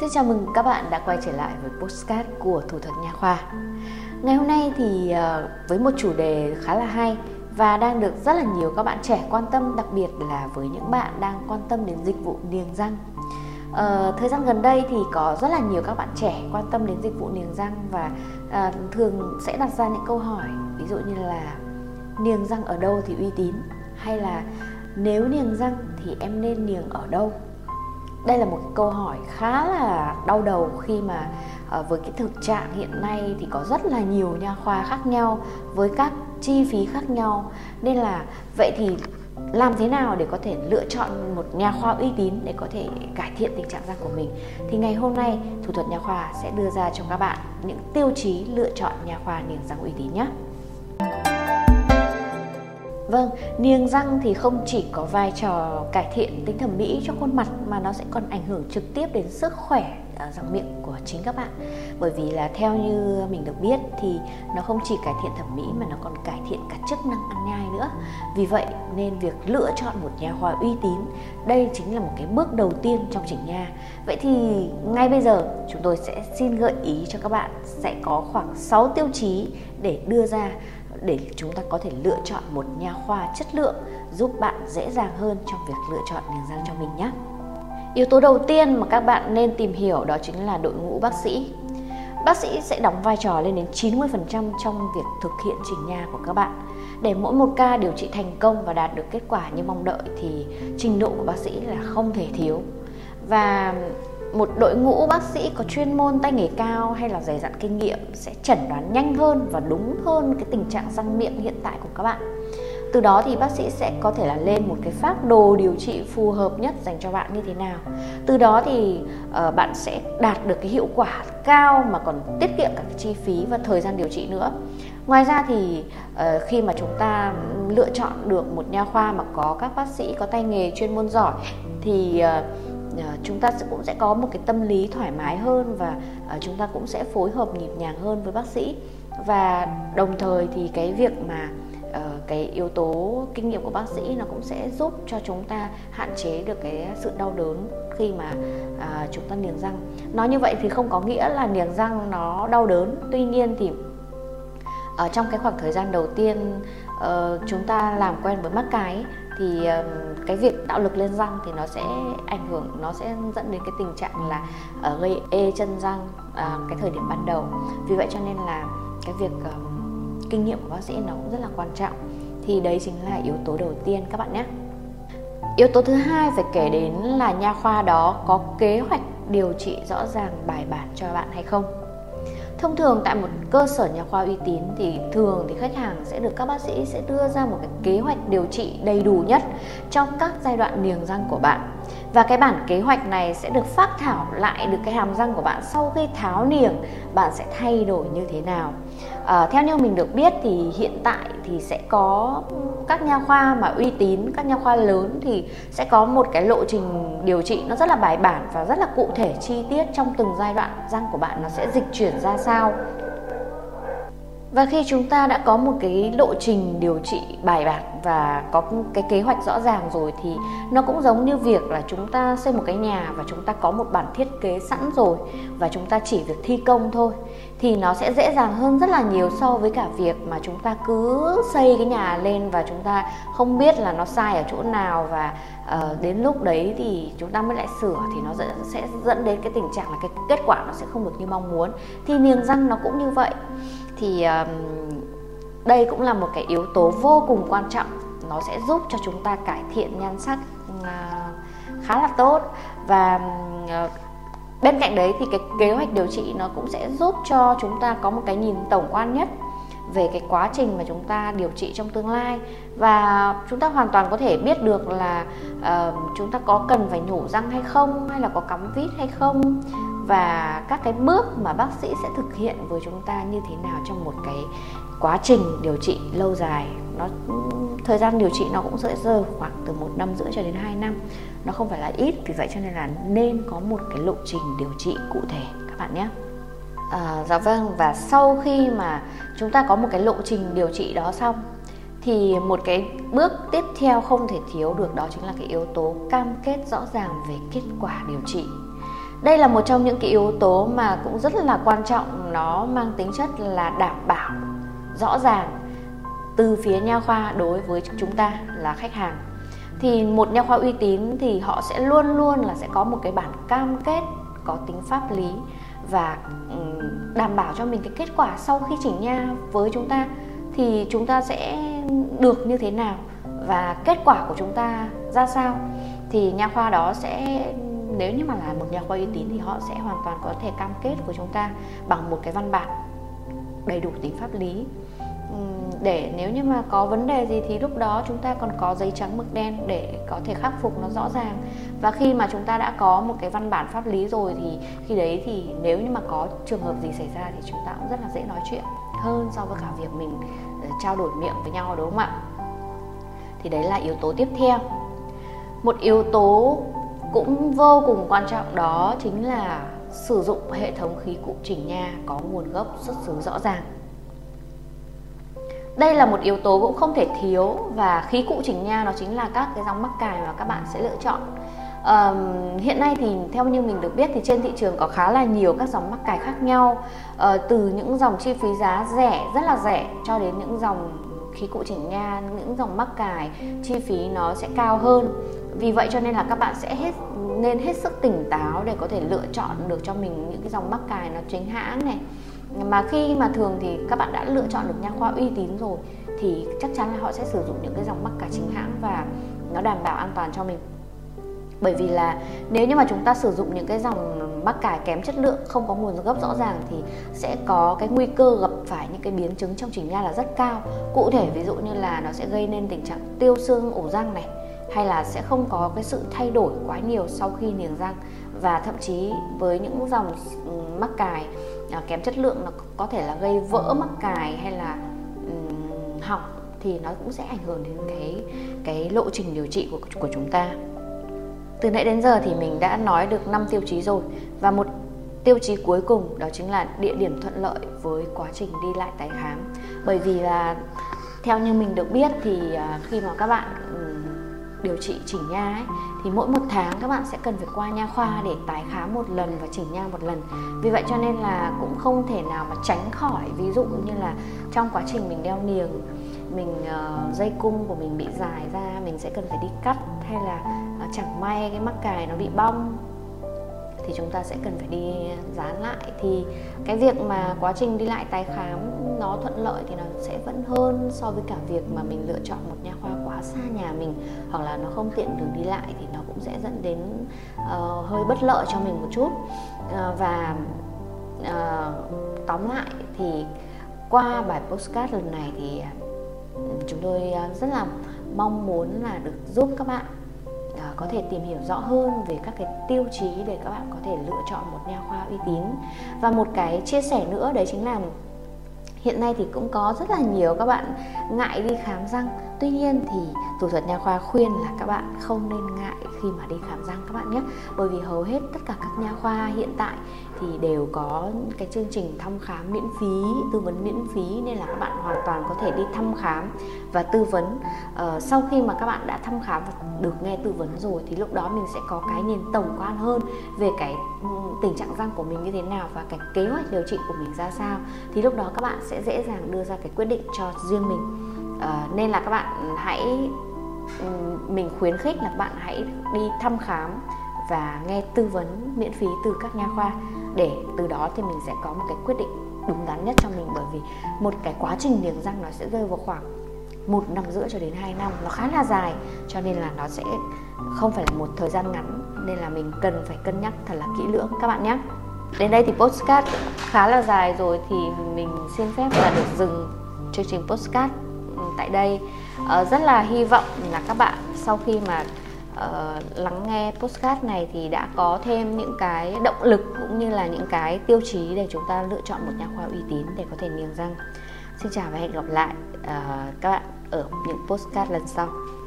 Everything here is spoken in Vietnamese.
Xin chào mừng các bạn đã quay trở lại với podcast của Thủ thuật Nha Khoa. Ngày hôm nay thì với một chủ đề khá là hay và đang được rất là nhiều các bạn trẻ quan tâm, đặc biệt là với những bạn đang quan tâm đến dịch vụ niềng răng. Thời gian gần đây thì có rất là nhiều các bạn trẻ quan tâm đến dịch vụ niềng răng và thường sẽ đặt ra những câu hỏi, ví dụ như là niềng răng ở đâu thì uy tín, hay là nếu niềng răng thì em nên niềng ở đâu? Đây là một câu hỏi khá là đau đầu khi mà với cái thực trạng hiện nay thì có rất là nhiều nha khoa khác nhau với các chi phí khác nhau, nên là vậy thì làm thế nào để có thể lựa chọn một nha khoa uy tín để có thể cải thiện tình trạng răng của mình? Thì ngày hôm nay Thủ thuật Nha Khoa sẽ đưa ra cho các bạn những tiêu chí lựa chọn nha khoa niềng răng uy tín nhé. Vâng, niềng răng thì không chỉ có vai trò cải thiện tính thẩm mỹ cho khuôn mặt mà nó sẽ còn ảnh hưởng trực tiếp đến sức khỏe răng miệng của chính các bạn. Bởi vì là theo như mình được biết thì nó không chỉ cải thiện thẩm mỹ mà nó còn cải thiện cả chức năng ăn nhai nữa. Vì vậy nên việc lựa chọn một nha khoa uy tín, đây chính là một cái bước đầu tiên trong chỉnh nha. Vậy thì ngay bây giờ chúng tôi sẽ xin gợi ý cho các bạn sẽ có khoảng 6 tiêu chí để đưa ra để chúng ta có thể lựa chọn một nha khoa chất lượng, giúp bạn dễ dàng hơn trong việc lựa chọn niềng răng cho mình nhé. Yếu tố đầu tiên mà các bạn nên tìm hiểu đó chính là đội ngũ bác sĩ. Bác sĩ sẽ đóng vai trò lên đến 90% trong việc thực hiện chỉnh nha của các bạn. Để mỗi một ca điều trị thành công và đạt được kết quả như mong đợi thì trình độ của bác sĩ là không thể thiếu. Và một đội ngũ bác sĩ có chuyên môn, tay nghề cao hay là dày dặn kinh nghiệm sẽ chẩn đoán nhanh hơn và đúng hơn cái tình trạng răng miệng hiện tại của các bạn. Từ đó thì bác sĩ sẽ có thể là lên một cái phác đồ điều trị phù hợp nhất dành cho bạn như thế nào. Từ đó thì bạn sẽ đạt được cái hiệu quả cao mà còn tiết kiệm các chi phí và thời gian điều trị nữa. Ngoài ra thì khi mà chúng ta lựa chọn được một nha khoa mà có các bác sĩ có tay nghề chuyên môn giỏi thì chúng ta cũng sẽ có một cái tâm lý thoải mái hơn và chúng ta cũng sẽ phối hợp nhịp nhàng hơn với bác sĩ. Và đồng thời thì cái việc mà cái yếu tố kinh nghiệm của bác sĩ nó cũng sẽ giúp cho chúng ta hạn chế được cái sự đau đớn khi mà chúng ta niềng răng. Nói như vậy thì không có nghĩa là niềng răng nó đau đớn, tuy nhiên thì ở trong cái khoảng thời gian đầu tiên chúng ta làm quen với mắc cái thì cái việc tạo lực lên răng thì nó sẽ ảnh hưởng, nó sẽ dẫn đến cái tình trạng là gây ê chân răng cái thời điểm ban đầu. Vì vậy cho nên là cái việc kinh nghiệm của bác sĩ nó cũng rất là quan trọng. Thì đấy chính là yếu tố đầu tiên các bạn nhé. Yếu tố thứ hai phải kể đến là nha khoa đó có kế hoạch điều trị rõ ràng bài bản cho bạn hay không. Thông thường tại một cơ sở nha khoa uy tín thì thường thì khách hàng sẽ được các bác sĩ sẽ đưa ra một cái kế hoạch điều trị đầy đủ nhất trong các giai đoạn niềng răng của bạn. Và cái bản kế hoạch này sẽ được phác thảo lại được cái hàm răng của bạn sau khi tháo niềng, bạn sẽ thay đổi như thế nào. Theo như mình được biết thì hiện tại thì sẽ có các nha khoa mà uy tín, các nha khoa lớn thì sẽ có một cái lộ trình điều trị nó rất là bài bản và rất là cụ thể chi tiết trong từng giai đoạn răng của bạn nó sẽ dịch chuyển ra sao. Và khi chúng ta đã có một cái lộ trình điều trị bài bản và có cái kế hoạch rõ ràng rồi thì nó cũng giống như việc là chúng ta xây một cái nhà và chúng ta có một bản thiết kế sẵn rồi và chúng ta chỉ việc thi công thôi, thì nó sẽ dễ dàng hơn rất là nhiều so với cả việc mà chúng ta cứ xây cái nhà lên và chúng ta không biết là nó sai ở chỗ nào và đến lúc đấy thì chúng ta mới lại sửa, thì nó sẽ dẫn đến cái tình trạng là cái kết quả nó sẽ không được như mong muốn. Thì niềng răng nó cũng như vậy. Thì đây cũng là một cái yếu tố vô cùng quan trọng, nó sẽ giúp cho chúng ta cải thiện nhan sắc khá là tốt. Và bên cạnh đấy thì cái kế hoạch điều trị nó cũng sẽ giúp cho chúng ta có một cái nhìn tổng quan nhất về cái quá trình mà chúng ta điều trị trong tương lai, và chúng ta hoàn toàn có thể biết được là chúng ta có cần phải nhổ răng hay không, hay là có cắm vít hay không, và các cái bước mà bác sĩ sẽ thực hiện với chúng ta như thế nào trong một cái quá trình điều trị lâu dài. Thời gian điều trị nó cũng sẽ rơi khoảng từ 1 năm rưỡi cho đến 2 năm, nó không phải là ít. Vì vậy cho nên là nên có một cái lộ trình điều trị cụ thể các bạn nhé. Dạ vâng, và sau khi mà chúng ta có một cái lộ trình điều trị đó xong thì một cái bước tiếp theo không thể thiếu được đó chính là cái yếu tố cam kết rõ ràng về kết quả điều trị. Đây là một trong những cái yếu tố mà cũng rất là quan trọng, nó mang tính chất là đảm bảo rõ ràng từ phía nha khoa đối với chúng ta là khách hàng. Thì một nha khoa uy tín thì họ sẽ luôn luôn là sẽ có một cái bản cam kết có tính pháp lý và đảm bảo cho mình cái kết quả sau khi chỉnh nha với chúng ta thì chúng ta sẽ được như thế nào và kết quả của chúng ta ra sao. Thì nha khoa đó sẽ, nếu như mà là một nha khoa uy tín thì họ sẽ hoàn toàn có thể cam kết của chúng ta bằng một cái văn bản đầy đủ tính pháp lý, để nếu như mà có vấn đề gì thì lúc đó chúng ta còn có giấy trắng mực đen để có thể khắc phục nó rõ ràng. Và khi mà chúng ta đã có một cái văn bản pháp lý rồi thì khi đấy thì nếu như mà có trường hợp gì xảy ra thì chúng ta cũng rất là dễ nói chuyện hơn so với cả việc mình trao đổi miệng với nhau, đúng không ạ? Thì đấy là yếu tố tiếp theo. Một yếu tố cũng vô cùng quan trọng đó chính là sử dụng hệ thống khí cụ chỉnh nha có nguồn gốc xuất xứ rõ ràng. Đây là một yếu tố cũng không thể thiếu, và khí cụ chỉnh nha nó chính là các cái dòng mắc cài mà các bạn sẽ lựa chọn. Hiện nay thì theo như mình được biết thì trên thị trường có khá là nhiều các dòng mắc cài khác nhau, từ những dòng chi phí giá rẻ, rất là rẻ, cho đến những dòng khí cụ chỉnh nha, những dòng mắc cài chi phí nó sẽ cao hơn. Vì vậy cho nên là các bạn sẽ nên hết sức tỉnh táo để có thể lựa chọn được cho mình những cái dòng mắc cài nó chính hãng này. Mà khi mà thường thì các bạn đã lựa chọn được nha khoa uy tín rồi thì chắc chắn là họ sẽ sử dụng những cái dòng mắc cài chính hãng và nó đảm bảo an toàn cho mình. Bởi vì là nếu như mà chúng ta sử dụng những cái dòng mắc cài kém chất lượng, không có nguồn gốc rõ ràng thì sẽ có cái nguy cơ gặp phải những cái biến chứng trong chỉnh nha là rất cao. Cụ thể ví dụ như là nó sẽ gây nên tình trạng tiêu xương ổ răng này, hay là sẽ không có cái sự thay đổi quá nhiều sau khi niềng răng. Và thậm chí với những dòng mắc cài kém chất lượng nó có thể là gây vỡ mắc cài hay là hỏng, thì nó cũng sẽ ảnh hưởng đến cái lộ trình điều trị của chúng ta. Từ nãy đến giờ thì mình đã nói được 5 tiêu chí rồi, và một tiêu chí cuối cùng đó chính là địa điểm thuận lợi với quá trình đi lại tái khám. Bởi vì là theo như mình được biết thì khi mà các bạn điều trị chỉnh nha ấy, thì mỗi một tháng các bạn sẽ cần phải qua nha khoa để tái khám một lần và chỉnh nha một lần. Vì vậy cho nên là cũng không thể nào mà tránh khỏi, ví dụ như là trong quá trình mình đeo niềng, mình dây cung của mình bị dài ra, mình sẽ cần phải đi cắt, hay là chẳng may cái mắc cài nó bị bong thì chúng ta sẽ cần phải đi dán lại. Thì cái việc mà quá trình đi lại tái khám nó thuận lợi thì nó sẽ vẫn hơn so với cả việc mà mình lựa chọn một nha khoa quá xa nhà mình, hoặc là nó không tiện đường đi lại thì nó cũng sẽ dẫn đến hơi bất lợi cho mình một chút. Tóm lại thì qua bài podcast lần này thì chúng tôi rất là mong muốn là được giúp các bạn có thể tìm hiểu rõ hơn về các cái tiêu chí để các bạn có thể lựa chọn một nha khoa uy tín. Và một cái chia sẻ nữa đấy chính là hiện nay thì cũng có rất là nhiều các bạn ngại đi khám răng. Tuy nhiên thì thủ thuật nha khoa khuyên là các bạn không nên ngại khi mà đi khám răng các bạn nhé. Bởi vì hầu hết tất cả các nha khoa hiện tại thì đều có cái chương trình thăm khám miễn phí, tư vấn miễn phí, nên là các bạn hoàn toàn có thể đi thăm khám và tư vấn. Sau khi mà các bạn đã thăm khám và được nghe tư vấn rồi thì lúc đó mình sẽ có cái nhìn tổng quan hơn về cái tình trạng răng của mình như thế nào và cái kế hoạch điều trị của mình ra sao. Thì lúc đó các bạn sẽ dễ dàng đưa ra cái quyết định cho riêng mình. Nên là các bạn mình khuyến khích là các bạn hãy đi thăm khám và nghe tư vấn miễn phí từ các nha khoa, để từ đó thì mình sẽ có một cái quyết định đúng đắn nhất cho mình. Bởi vì một cái quá trình niềng răng nó sẽ rơi vào khoảng 1,5 năm cho đến 2 năm, nó khá là dài, cho nên là nó sẽ không phải là một thời gian ngắn, nên là mình cần phải cân nhắc thật là kỹ lưỡng các bạn nhé. Đến đây thì podcast khá là dài rồi thì mình xin phép là được dừng chương trình podcast tại đây. Rất là hy vọng là các bạn sau khi mà lắng nghe podcast này thì đã có thêm những cái động lực cũng như là những cái tiêu chí để chúng ta lựa chọn một nha khoa uy tín để có thể niềng răng. Xin chào và hẹn gặp lại các bạn ở những podcast lần sau.